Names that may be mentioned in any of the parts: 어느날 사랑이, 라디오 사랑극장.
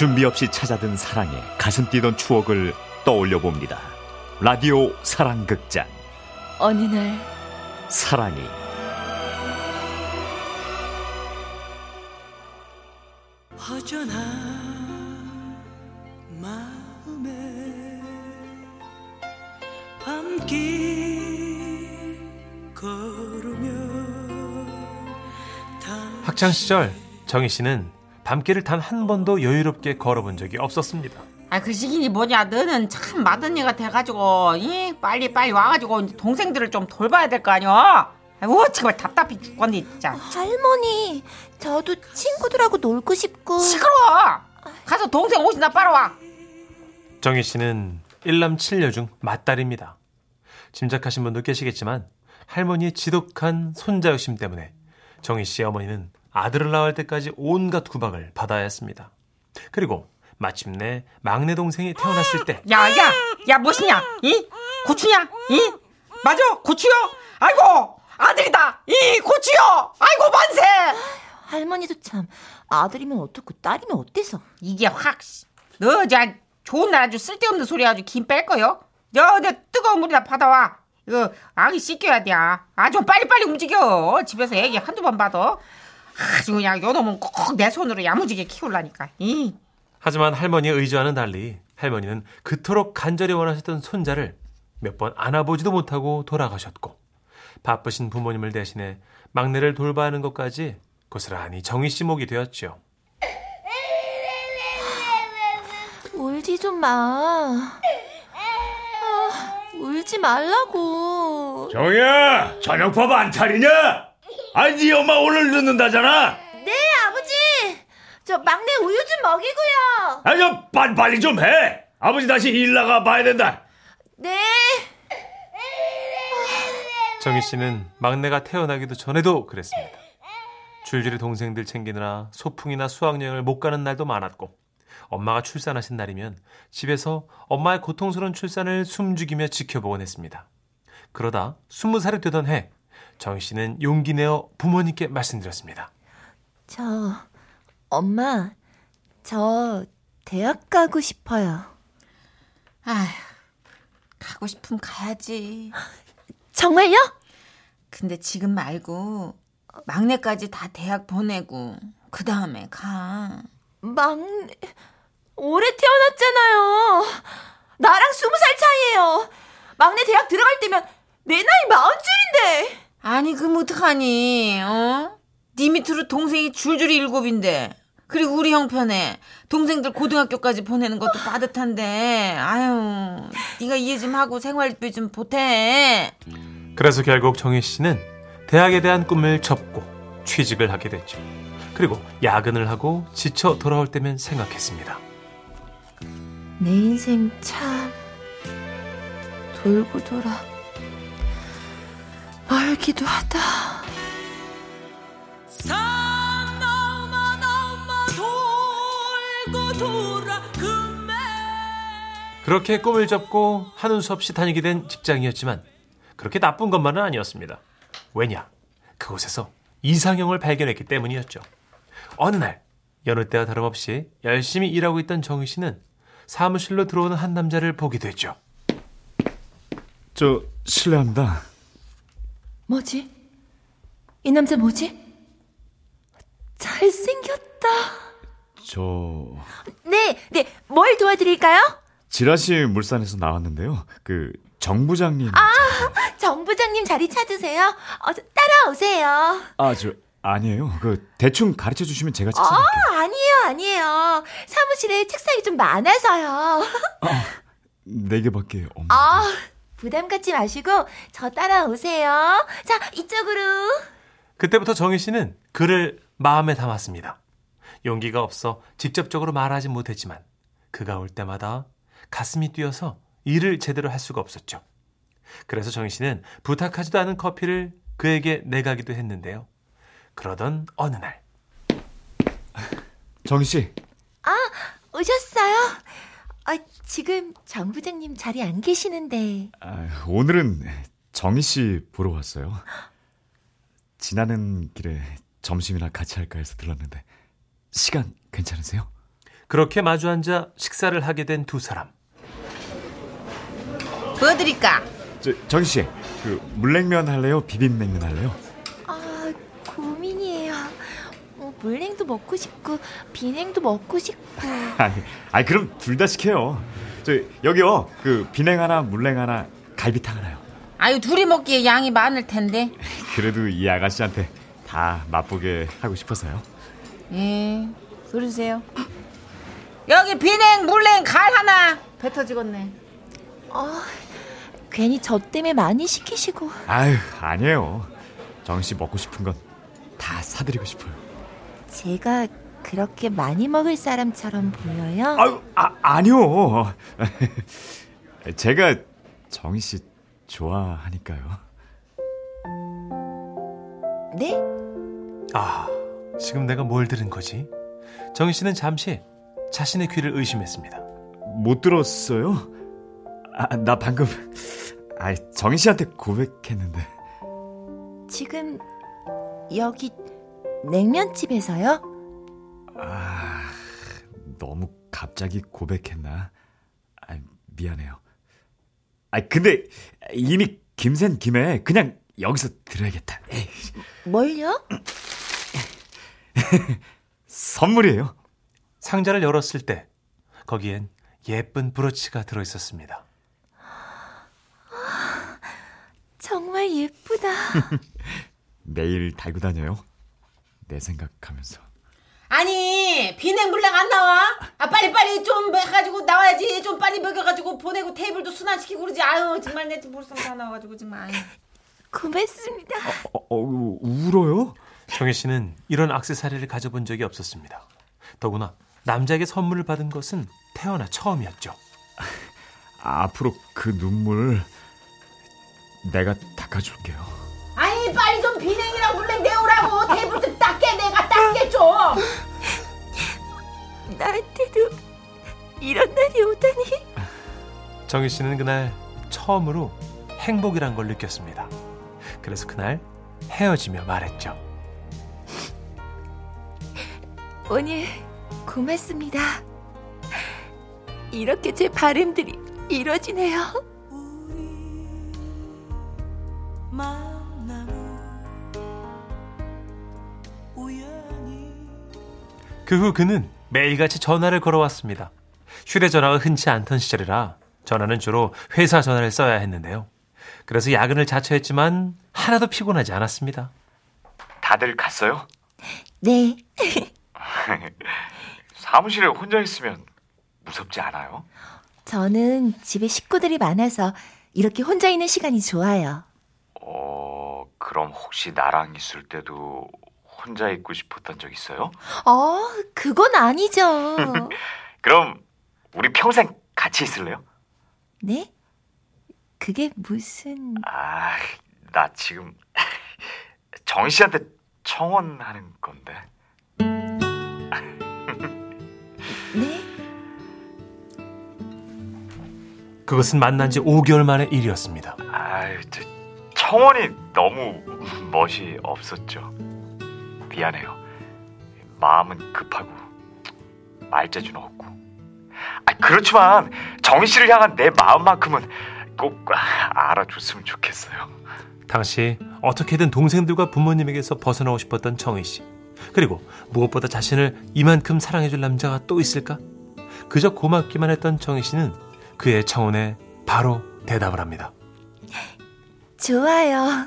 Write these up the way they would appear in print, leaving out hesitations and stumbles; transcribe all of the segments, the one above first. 준비 없이 찾아든 사랑에 가슴 뛰던 추억을 떠올려봅니다. 라디오 사랑극장 어느날 사랑이. 허전한 마음에 밤길 걸으며. 학창시절 정희씨는 밤길을 단 한 번도 여유롭게 걸어본 적이 없었습니다. 아, 그 시기니 뭐냐, 너는 참 맏언니가 돼가지고 빨리 와가지고 이제 동생들을 좀 돌봐야 될 거 아니야. 아이고 정말 답답해 죽겠네 진짜. 할머니, 저도 친구들하고 놀고 싶고. 시끄러워. 가서 동생 옷이나 빨아와. 정희 씨는 1남 7녀 중 맏딸입니다. 짐작하신 분도 계시겠지만 할머니의 지독한 손자욕심 때문에 정희 씨의 어머니는 아들을 낳을 때까지 온갖 구박을 받아야 했습니다. 그리고 마침내 막내 동생이 태어났을 때. 야, 무엇이냐? 이? 고추냐? 이? 맞아, 고추요? 아이고, 아들이다! 이, 고추요! 아이고, 만세! 할머니도 참, 아들이면 어떻고 딸이면 어때서? 이게 확, 너 좋은 날 아주 쓸데없는 소리 아주 김 뺄 거요? 너 뜨거운 물이나 받아와. 이거 아기 씻겨야 돼. 아, 좀 빨리빨리 움직여. 집에서 애기 한두 번 받아. 아주 그냥 요 놈은 꼭 내 손으로 야무지게 키우려니까. 이. 하지만 할머니의 의지와는 달리 할머니는 그토록 간절히 원하셨던 손자를 몇 번 안아보지도 못하고 돌아가셨고, 바쁘신 부모님을 대신해 막내를 돌봐야 하는 것까지 고스란히 정희 씨 목이 되었죠. 울지 좀 마. 울지 말라고. 정희야, 저녁밥 안 차리냐? 아니, 네 엄마 오늘 늦는다잖아. 네, 아버지. 저 막내 우유 좀 먹이고요. 아니요, 빨리 좀 해. 아버지 다시 일 나가 봐야 된다. 네. 정희 씨는 막내가 태어나기도 전에도 그랬습니다. 줄줄이 동생들 챙기느라 소풍이나 수학여행을 못 가는 날도 많았고, 엄마가 출산하신 날이면 집에서 엄마의 고통스러운 출산을 숨죽이며 지켜보곤 했습니다. 그러다 20살이 되던 해, 정희 씨는 용기 내어 부모님께 말씀드렸습니다. 엄마, 저 대학 가고 싶어요. 아휴, 가고 싶으면 가야지. 정말요? 근데 지금 말고 막내까지 다 대학 보내고 그 다음에 가. 막내? 올해 태어났잖아요. 나랑 20살 차이예요. 막내 대학 들어갈 때면 내 나이 40줄인데. 아니, 그럼 어떡하니? 어? 네 밑으로 동생이 줄줄이 7인데. 그리고 우리 형편에 동생들 고등학교까지 보내는 것도 빠듯한데. 아유, 네가 이해 좀 하고 생활비 좀 보태. 그래서 결국 정희 씨는 대학에 대한 꿈을 접고 취직을 하게 됐죠. 그리고 야근을 하고 지쳐 돌아올 때면 생각했습니다. 내 인생 참 돌고 돌아 멀기도 하다. 그렇게 꿈을 접고 한운수 없이 다니게 된 직장이었지만 그렇게 나쁜 것만은 아니었습니다. 왜냐? 그곳에서 이상형을 발견했기 때문이었죠. 어느 날 여느 때와 다름없이 열심히 일하고 있던 정희 씨는 사무실로 들어오는 한 남자를 보게 되죠. 저, 실례합니다. 뭐지? 이 남자 뭐지? 잘생겼다. 네, 뭘 도와드릴까요? 지라시 물산에서 나왔는데요. 그 정부장님. 아, 정부장님 자리 찾으세요? 어서 따라오세요. 아니에요. 그 대충 가르쳐 주시면 제가 찾아볼게요. 아니에요. 사무실에 책상이 좀 많아서요. 4개밖에 없는데. 부담 갖지 마시고 저 따라오세요. 자, 이쪽으로. 그때부터 정희 씨는 그를 마음에 담았습니다. 용기가 없어 직접적으로 말하지 못했지만 그가 올 때마다 가슴이 뛰어서 일을 제대로 할 수가 없었죠. 그래서 정희 씨는 부탁하지도 않은 커피를 그에게 내가기도 했는데요. 그러던 어느 날. 정희 씨. 오셨어요? 지금 정 부장님 자리 안 계시는데. 오늘은 정희 씨 보러 왔어요. 지나는 길에 점심이나 같이 할까 해서 들렀는데 시간 괜찮으세요? 그렇게 마주 앉아 식사를 하게 된 두 사람. 뭐 드릴까? 정희씨, 그 물냉면 할래요? 비빔냉면 할래요? 아, 고민이에요. 물냉도 먹고 싶고 비냉도 먹고 싶고. 아니 그럼 둘 다 시켜요. 여기요, 그 비냉 하나, 물냉 하나, 갈비탕 하나요. 아유, 둘이 먹기에 양이 많을 텐데. 그래도 이 아가씨한테 다 맛보게 하고 싶어서요. 예, 그러세요. 여기 비냉, 물냉, 갈 하나. 배 터지겠네. 괜히 저 때문에 많이 시키시고. 아유, 아니에요. 정씨 먹고 싶은 건 다 사드리고 싶어요. 제가 그렇게 많이 먹을 사람처럼 보여요? 아유, 아니요. 제가 정씨 좋아하니까요. 네? 아, 지금 내가 뭘 들은 거지? 정희 씨는 잠시 자신의 귀를 의심했습니다. 못 들었어요? 나 방금 정희 씨한테 고백했는데. 지금 여기 냉면집에서요? 아, 너무 갑자기 고백했나? 미안해요. 근데 이미 김샌 김에 그냥 여기서 들어야겠다. 에이. 뭘요? 선물이에요. 상자를 열었을 때 거기엔 예쁜 브로치가 들어있었습니다. 정말 예쁘다. 매일 달고 다녀요. 내 생각하면서. 아니, 비냉 물냉 안 나와? 빨리 좀 해가지고 나와야지. 좀 빨리 먹여가지고 보내고 테이블도 순환시키고 그러지. 아유, 정말 내 볼썽 다 나와가지고 정말. 고맙습니다. 울어요? 정혜 씨는 이런 액세서리를 가져본 적이 없었습니다. 더구나 남자에게 선물을 받은 것은 태어나 처음이었죠. 앞으로 그 눈물 내가 닦아줄게요. 아니, 빨리 좀 비냉이랑 물냉 내오라고. 테이블 좀 닦게, 내가 닦게 좀. 나한테도 이런 날이 오다니. 정희 씨는 그날 처음으로 행복이란 걸 느꼈습니다. 그래서 그날 헤어지며 말했죠. 오늘 고맙습니다. 이렇게 제 바람들이 이루어지네요. 그 후 그는 매일같이 전화를 걸어왔습니다. 휴대전화가 흔치 않던 시절이라 전화는 주로 회사 전화를 써야 했는데요. 그래서 야근을 자처했지만 하나도 피곤하지 않았습니다. 다들 갔어요? 네. 사무실에 혼자 있으면 무섭지 않아요? 저는 집에 식구들이 많아서 이렇게 혼자 있는 시간이 좋아요. 그럼 혹시 나랑 있을 때도 혼자 있고 싶었던 적 있어요? 그건 아니죠. 그럼 우리 평생 같이 있을래요? 네? 그게 무슨... 나 지금 정희 씨한테 청혼하는 건데. 네? 그것은 만난 지 5개월 만의 일이었습니다. 청혼이 너무 멋이 없었죠. 미안해요. 마음은 급하고 말재주는 없고. 그렇지만 정희 씨를 향한 내 마음만큼은 꼭 알아줬으면 좋겠어요. 당시 어떻게든 동생들과 부모님에게서 벗어나고 싶었던 정희 씨. 그리고 무엇보다 자신을 이만큼 사랑해줄 남자가 또 있을까? 그저 고맙기만 했던 정희 씨는 그의 청혼에 바로 대답을 합니다. 좋아요.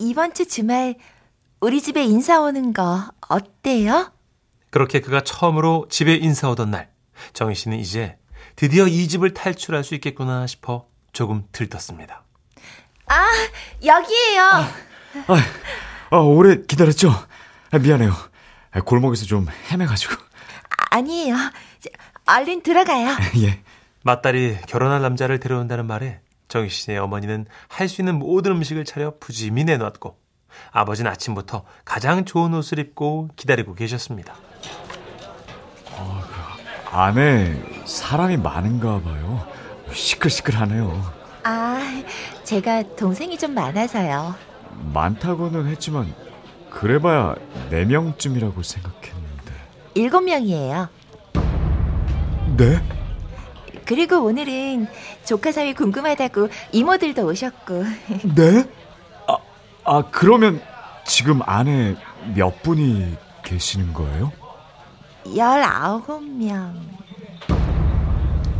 이번 주 주말 우리 집에 인사 오는 거 어때요? 그렇게 그가 처음으로 집에 인사 오던 날, 정희 씨는 이제 드디어 이 집을 탈출할 수 있겠구나 싶어 조금 들떴습니다. 여기에요. 오래 기다렸죠? 미안해요. 골목에서 좀 헤매가지고. 아니에요. 얼른 들어가요. 예. 맞다리 결혼할 남자를 데려온다는 말에 정희 씨의 어머니는 할 수 있는 모든 음식을 차려 푸짐히 내놓았고, 아버지는 아침부터 가장 좋은 옷을 입고 기다리고 계셨습니다. 그 안에 사람이 많은가 봐요. 시끌시끌하네요. 제가 동생이 좀 많아서요. 많다고는 했지만 그래봐야 4명쯤이라고 생각했는데. 7명이에요. 네? 그리고 오늘은 조카 사위 궁금하다고 이모들도 오셨고. 네? 그러면 지금 안에 몇 분이 계시는 거예요? 19명.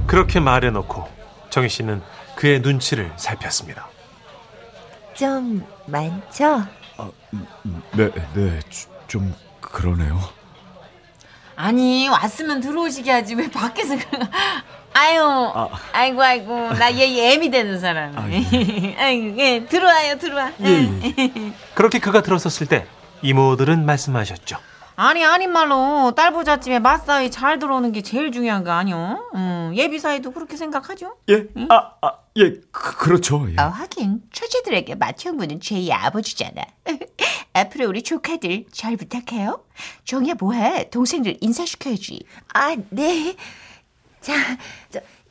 그렇게 말해놓고 정희 씨는 그의 눈치를 살폈습니다. 좀 많죠? 네, 좀 그러네요. 아니, 왔으면 들어오시게 하지 왜 밖에서 아이고 나 얘 애미 되는 사람. 예, 들어와. 예. 그렇게 그가 들어섰을 때 이모들은 말씀하셨죠. 아니 말로 딸보자집에 맞사위 잘 들어오는 게 제일 중요한 거 아니요? 예비사위도 그렇게 생각하죠? 예? 응? 그렇죠. 예. 하긴 처제들에게 맏형부는 제2 아버지잖아. 앞으로 우리 조카들 잘 부탁해요. 정이야 뭐해? 동생들 인사시켜야지. 아, 네. 자,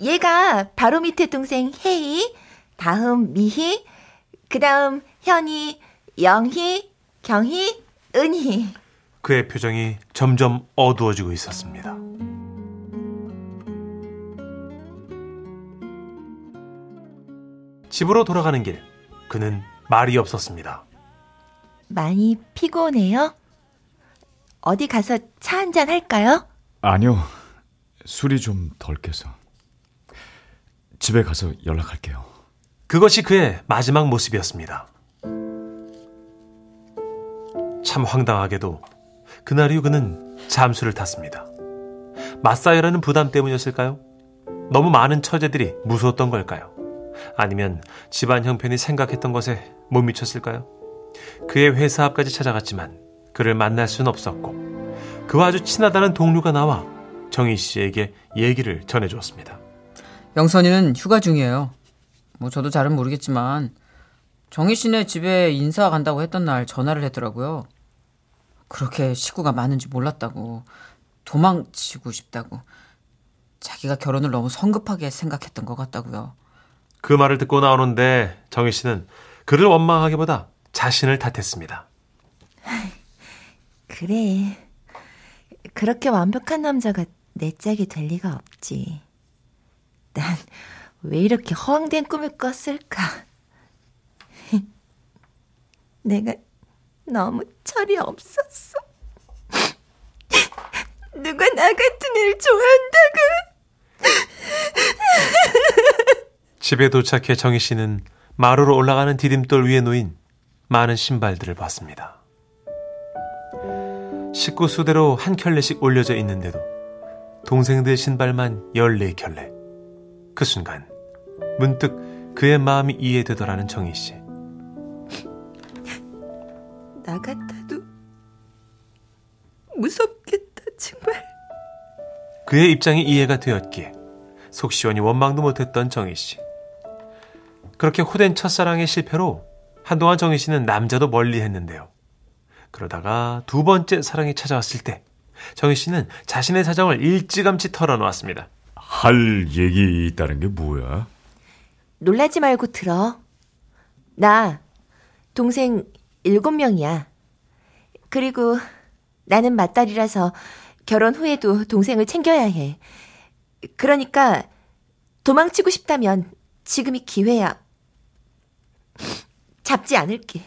얘가 바로 밑에 동생 혜희, 다음 미희, 그 다음 현희, 영희, 경희, 은희. 그의 표정이 점점 어두워지고 있었습니다. 집으로 돌아가는 길, 그는 말이 없었습니다. 많이 피곤해요? 어디 가서 차 한잔 할까요? 아니요, 술이 좀 덜 깨서. 집에 가서 연락할게요. 그것이 그의 마지막 모습이었습니다. 참 황당하게도 그날 이후 그는 잠수를 탔습니다. 맞사위라는 부담 때문이었을까요? 너무 많은 처제들이 무서웠던 걸까요? 아니면 집안 형편이 생각했던 것에 못 미쳤을까요? 그의 회사 앞까지 찾아갔지만 그를 만날 수는 없었고, 그와 아주 친하다는 동료가 나와 정희 씨에게 얘기를 전해주었습니다. 영선이는 휴가 중이에요. 뭐 저도 잘은 모르겠지만 정희 씨네 집에 인사 간다고 했던 날 전화를 했더라고요. 그렇게 식구가 많은지 몰랐다고, 도망치고 싶다고, 자기가 결혼을 너무 성급하게 생각했던 것 같다고요. 그 말을 듣고 나오는데 정희 씨는 그를 원망하기보다 자신을 탓했습니다. 그래, 그렇게 완벽한 남자가 내 짝이 될 리가 없지. 난 왜 이렇게 허황된 꿈을 꿨을까. 내가 너무 철이 없었어. 누가 나 같은 애를 좋아한다고. 집에 도착해 정희 씨는 마루로 올라가는 디딤돌 위에 놓인 많은 신발들을 봤습니다. 식구 수대로 한 켤레씩 올려져 있는데도 동생들 신발만 14켤레. 그 순간 문득 그의 마음이 이해되더라는 정희 씨. 나 같아도 무섭겠다, 정말. 그의 입장이 이해가 되었기에 속 시원히 원망도 못했던 정희 씨. 그렇게 호된 첫사랑의 실패로 한동안 정희 씨는 남자도 멀리했는데요. 그러다가 두 번째 사랑이 찾아왔을 때 정희 씨는 자신의 사정을 일찌감치 털어놓았습니다. 할 얘기 있다는 게 뭐야? 놀라지 말고 들어. 나 동생 7명이야. 그리고 나는 맏딸이라서 결혼 후에도 동생을 챙겨야 해. 그러니까 도망치고 싶다면 지금이 기회야. 잡지 않을게.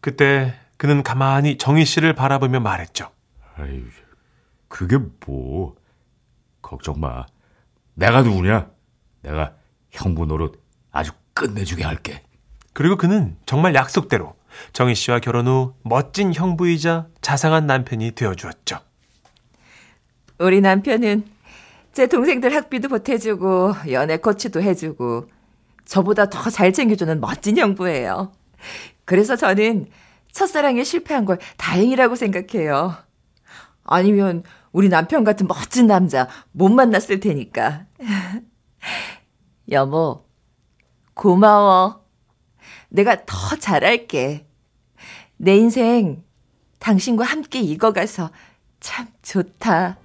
그때 그는 가만히 정희 씨를 바라보며 말했죠. 아이, 그게 뭐. 걱정 마. 내가 누구냐? 내가 형부 노릇 아주 끝내주게 할게. 그리고 그는 정말 약속대로 정희 씨와 결혼 후 멋진 형부이자 자상한 남편이 되어주었죠. 우리 남편은 제 동생들 학비도 보태주고 연애 코치도 해주고 저보다 더 잘 챙겨주는 멋진 형부예요. 그래서 저는 첫사랑에 실패한 걸 다행이라고 생각해요. 아니면 우리 남편 같은 멋진 남자 못 만났을 테니까. 여보, 고마워. 내가 더 잘할게. 내 인생 당신과 함께 익어가서 참 좋다.